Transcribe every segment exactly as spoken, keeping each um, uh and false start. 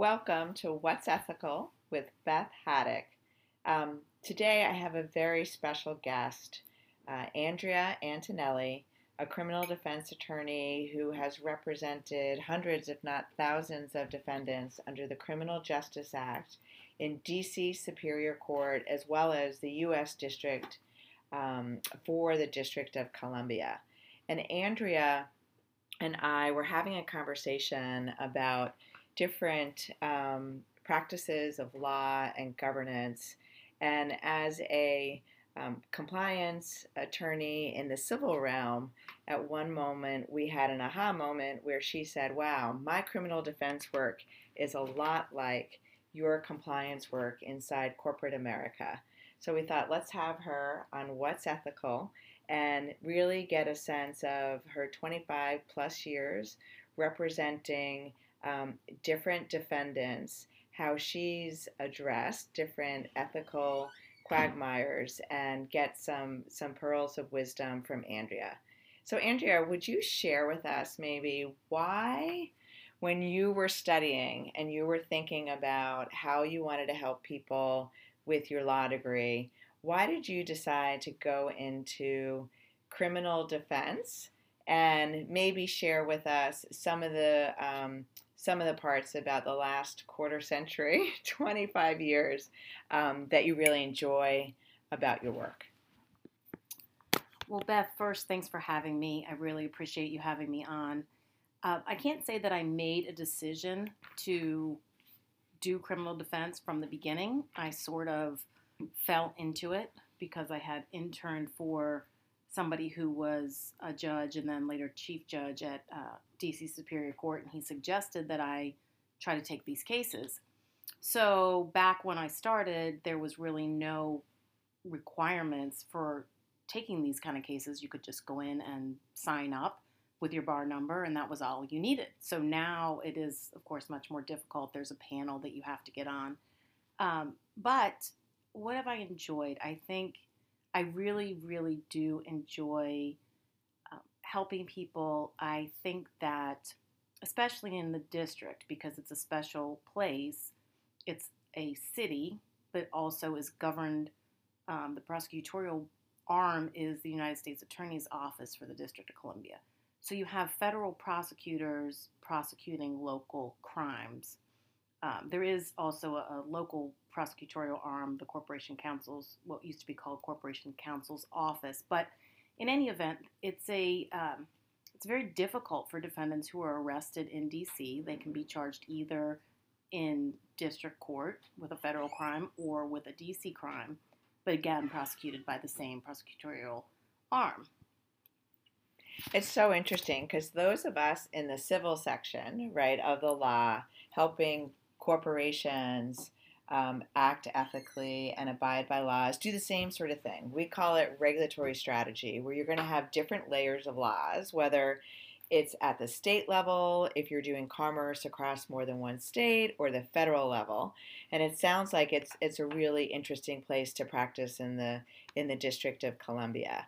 Welcome to What's Ethical with Beth Haddock. Um, today I have a very special guest, uh, Andrea Antonelli, a criminal defense attorney who has represented hundreds, if not thousands, of defendants under the Criminal Justice Act in D C Superior Court, as well as the U S District um, for the District of Columbia. And Andrea and I were having a conversation about different um, practices of law and governance, and as a um, compliance attorney in the civil realm, at one moment we had an aha moment where she said, wow, my criminal defense work is a lot like your compliance work inside corporate America. So we thought, let's have her on What's Ethical and really get a sense of her twenty-five plus years representing Um, different defendants, how she's addressed different ethical quagmires, and get some, some pearls of wisdom from Andrea. So Andrea, would you share with us maybe why, when you were studying and you were thinking about how you wanted to help people with your law degree, why did you decide to go into criminal defense, and maybe share with us some of the um, some of the parts about the last quarter century, twenty-five years, um, that you really enjoy about your work? Well, Beth, first, thanks for having me. I really appreciate you having me on. Uh, I can't say that I made a decision to do criminal defense from the beginning. I sort of fell into it because I had interned for somebody who was a judge and then later chief judge at uh, D C Superior Court, and he suggested that I try to take these cases. So back when I started, there was really no requirements for taking these kind of cases. You could just go in and sign up with your bar number, and that was all you needed. So now it is, of course, much more difficult. There's a panel that you have to get on. Um, but what have I enjoyed? I think I really, really do enjoy uh, helping people. I think that, especially in the district, because it's a special place, it's a city that also is governed, um, the prosecutorial arm is the United States Attorney's Office for the District of Columbia. So you have federal prosecutors prosecuting local crimes. Um, there is also a, a local prosecutorial arm, the Corporation Counsel's, what used to be called Corporation Counsel's Office. But in any event, it's a um, it's very difficult for defendants who are arrested in D C They can be charged either in district court with a federal crime or with a D C crime, but again, prosecuted by the same prosecutorial arm. It's so interesting because those of us in the civil section, right, of the law, helping corporations Um, act ethically and abide by laws, do the same sort of thing. We call it regulatory strategy, where you're going to have different layers of laws, whether it's at the state level, if you're doing commerce across more than one state, or the federal level. And it sounds like it's it's a really interesting place to practice in the in the District of Columbia.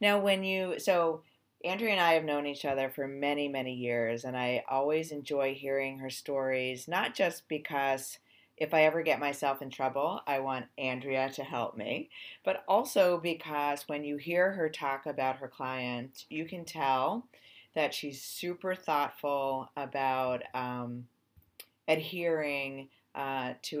Now, when you so Andrea and I have known each other for many, many years, and I always enjoy hearing her stories, not just because if I ever get myself in trouble, I want Andrea to help me, but also because when you hear her talk about her client, you can tell that she's super thoughtful about um, adhering uh, to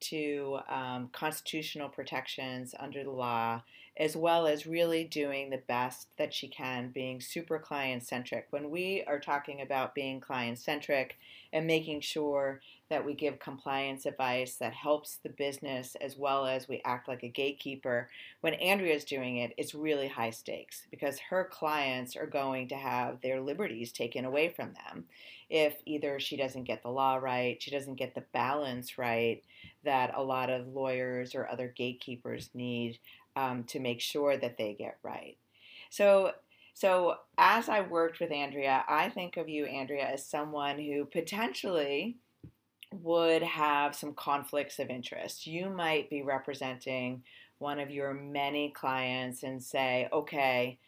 to um, constitutional protections under the law, as well as really doing the best that she can, being super client-centric. When we are talking about being client-centric and making sure that we give compliance advice that helps the business as well as we act like a gatekeeper, when Andrea's doing it, it's really high stakes because her clients are going to have their liberties taken away from them if either she doesn't get the law right, she doesn't get the balance right that a lot of lawyers or other gatekeepers need um, to make sure that they get right. So So as I worked with Andrea, I think of you, Andrea, as someone who potentially would have some conflicts of interest. You might be representing one of your many clients and say, okay,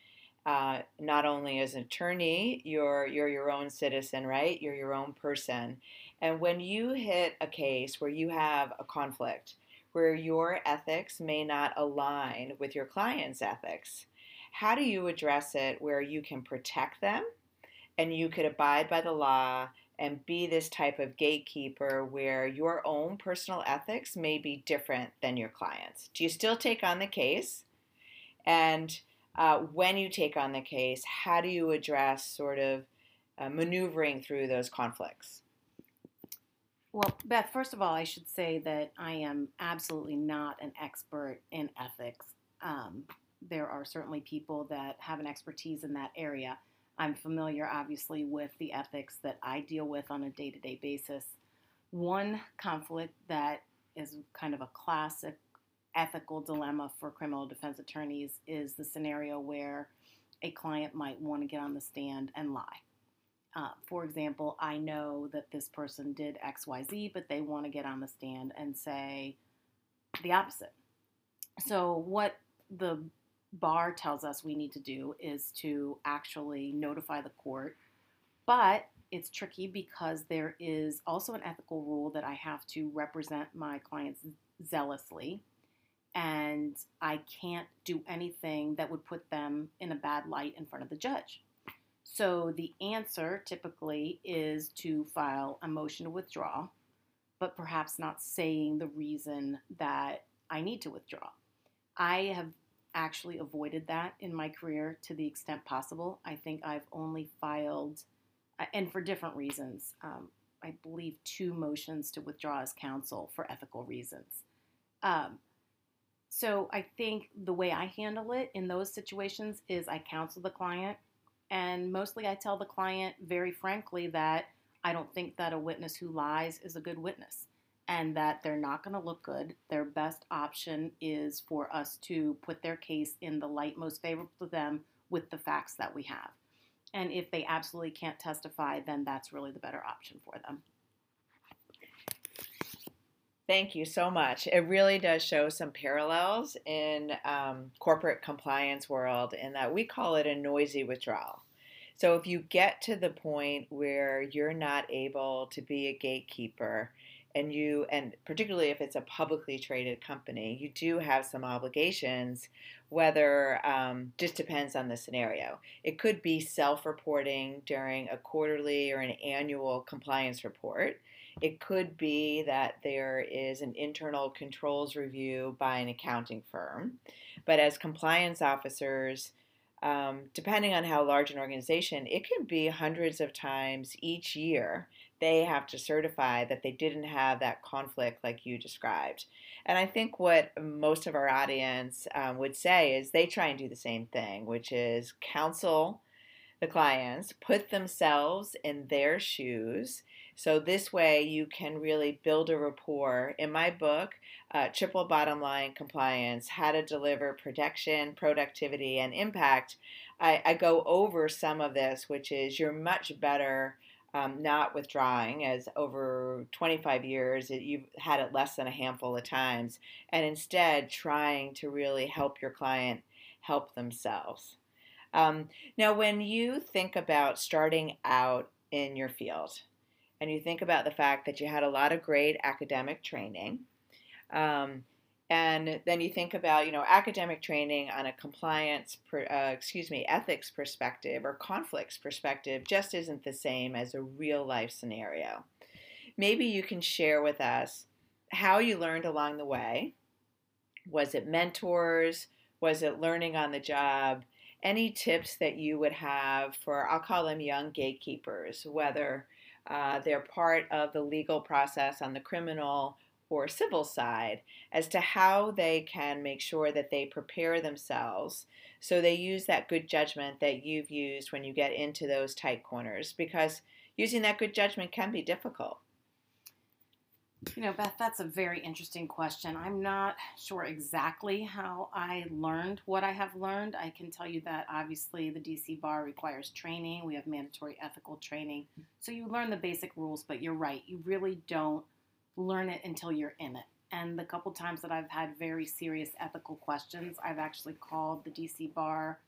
uh, not only as an attorney, you're, you're your own citizen, right? You're your own person. And when you hit a case where you have a conflict, where your ethics may not align with your client's ethics, how do you address it where you can protect them and you could abide by the law and be this type of gatekeeper where your own personal ethics may be different than your client's? Do you still take on the case? And uh, when you take on the case, how do you address sort of uh, maneuvering through those conflicts? Well, Beth, first of all, I should say that I am absolutely not an expert in ethics. Um, there are certainly people that have an expertise in that area. I'm familiar, obviously, with the ethics that I deal with on a day-to-day basis. One conflict that is kind of a classic ethical dilemma for criminal defense attorneys is the scenario where a client might want to get on the stand and lie. Uh, for example, I know that this person did X Y Z, but they want to get on the stand and say the opposite. So what the bar tells us we need to do is to actually notify the court, but it's tricky because there is also an ethical rule that I have to represent my clients zealously, and I can't do anything that would put them in a bad light in front of the judge. So the answer typically is to file a motion to withdraw, but perhaps not saying the reason that I need to withdraw. I have actually avoided that in my career to the extent possible. I think I've only filed, and for different reasons, um, I believe two motions to withdraw as counsel for ethical reasons. Um, so I think the way I handle it in those situations is I counsel the client, and mostly I tell the client very frankly that I don't think that a witness who lies is a good witness, and that they're not going to look good. Their best option is for us to put their case in the light most favorable to them with the facts that we have. And if they absolutely can't testify, then that's really the better option for them. Thank you so much. It really does show some parallels in um, corporate compliance world in that we call it a noisy withdrawal. So if you get to the point where you're not able to be a gatekeeper, And you, and particularly if it's a publicly traded company, you do have some obligations, whether, um, just depends on the scenario. It could be self-reporting during a quarterly or an annual compliance report. It could be that there is an internal controls review by an accounting firm. But as compliance officers, um, depending on how large an organization, it can be hundreds of times each year they have to certify that they didn't have that conflict like you described. And I think what most of our audience um, would say is they try and do the same thing, which is counsel the clients, put themselves in their shoes. So this way you can really build a rapport. In my book, uh, Triple Bottom Line Compliance, How to Deliver Protection, Productivity, and Impact, I, I go over some of this, which is you're much better Um, not withdrawing, as over twenty-five years, it, you've had it less than a handful of times, and instead trying to really help your client help themselves. Um, now, when you think about starting out in your field, and you think about the fact that you had a lot of great academic training, um, and then you think about, you know, academic training on a compliance, per, uh, excuse me, ethics perspective or conflicts perspective just isn't the same as a real life scenario. Maybe you can share with us how you learned along the way. Was it mentors? Was it learning on the job? Any tips that you would have for, I'll call them young gatekeepers, whether uh, they're part of the legal process on the criminal or civil side, as to how they can make sure that they prepare themselves so they use that good judgment that you've used when you get into those tight corners, because using that good judgment can be difficult. You know, Beth, that's a very interesting question. I'm not sure exactly how I learned what I have learned. I can tell you that obviously the D C Bar requires training. We have mandatory ethical training. So you learn the basic rules, but you're right. You really don't learn it until you're in it. And the couple times that I've had very serious ethical questions, I've actually called the D C Bar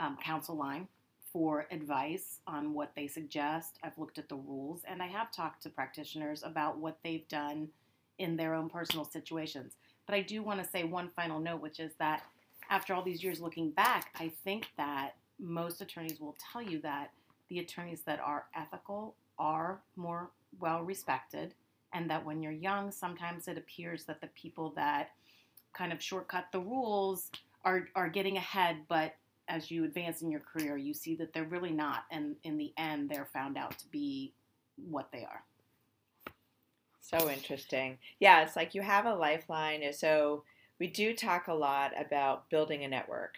um, counsel line for advice on what they suggest. I've looked at the rules, and I have talked to practitioners about what they've done in their own personal situations. But I do want to say one final note, which is that after all these years looking back, I think that most attorneys will tell you that the attorneys that are ethical are more well respected, and that when you're young, sometimes it appears that the people that kind of shortcut the rules are, are getting ahead, but as you advance in your career, you see that they're really not, and in the end, they're found out to be what they are. So interesting. Yeah, it's like you have a lifeline. So we do talk a lot about building a network,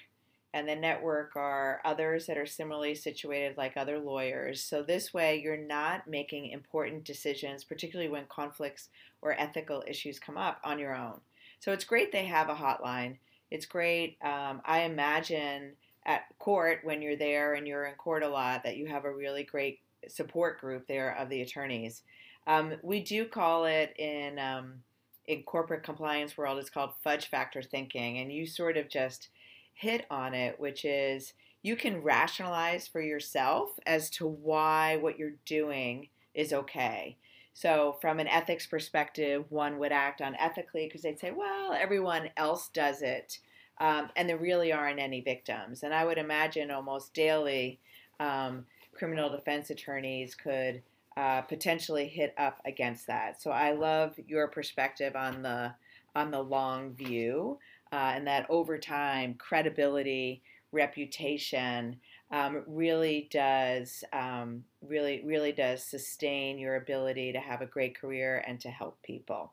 and the network are others that are similarly situated like other lawyers. So this way you're not making important decisions, particularly when conflicts or ethical issues come up, on your own. So it's great they have a hotline. It's great, um, I imagine at court when you're there and you're in court a lot that you have a really great support group there of the attorneys. Um, we do call it in, um, in corporate compliance world, it's called fudge factor thinking, and you sort of just hit on it, which is you can rationalize for yourself as to why what you're doing is okay. So from an ethics perspective, one would act unethically because they'd say, well, everyone else does it, um, and there really aren't any victims. And I would imagine almost daily um, criminal defense attorneys could uh, potentially hit up against that. So I love your perspective on the, on the long view. Uh, and that over time, credibility, reputation, um, really does um, really really does sustain your ability to have a great career and to help people.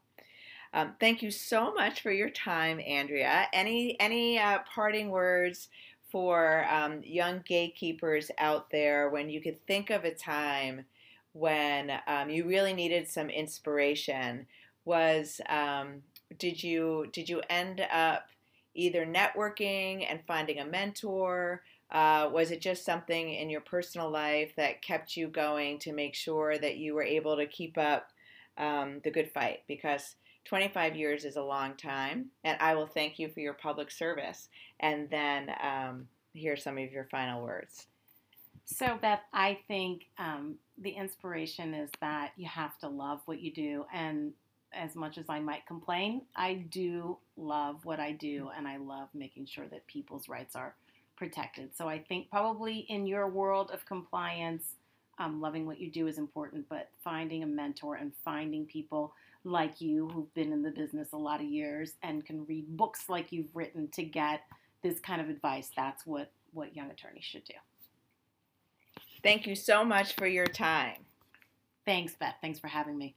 Um, thank you so much for your time, Andrea. Any any uh, parting words for um, young gatekeepers out there when you could think of a time when um, you really needed some inspiration? Was um, Did you did you end up either networking and finding a mentor? Uh, was it just something in your personal life that kept you going to make sure that you were able to keep up um, the good fight? Because twenty-five years is a long time, and I will thank you for your public service. And then um, here are some of your final words. So, Beth, I think um, the inspiration is that you have to love what you do, and as much as I might complain, I do love what I do, and I love making sure that people's rights are protected. So I think probably in your world of compliance, um, loving what you do is important, but finding a mentor and finding people like you who've been in the business a lot of years and can read books like you've written to get this kind of advice, that's what, what young attorneys should do. Thank you so much for your time. Thanks, Beth. Thanks for having me.